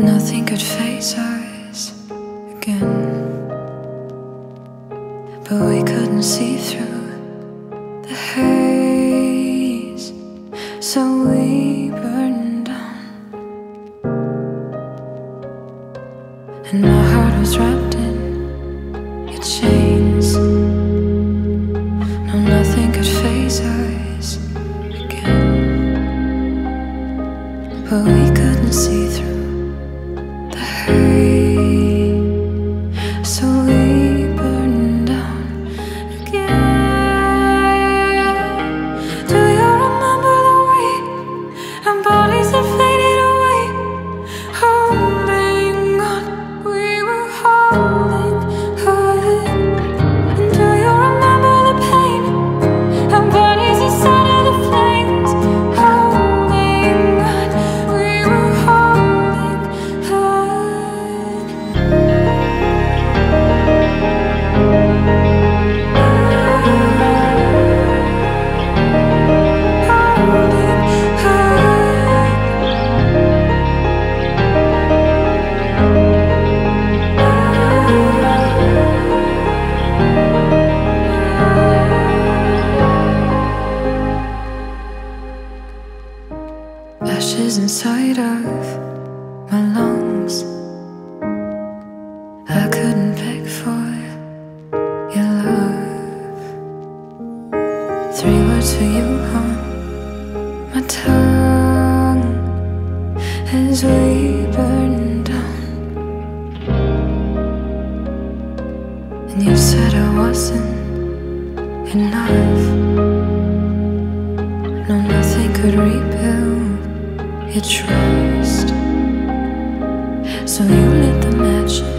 Nothing could faze us again, but we couldn't see through the haze, so we burned down, and my heart was wrapped in your chains. No, nothing could faze us again, but we couldn't see through. So we burn down again. Do you remember the way our bodies have faded away? Holding on, we were holding on. And do you remember the pain? Our bodies inside of the flames. Holding on, we were holding on. Ashes inside of my lungs, I couldn't beg for your love. Three words for you on my tongue as we burn down. And you said I wasn't enough. No, nothing could rebuild your trust, so you lit the match.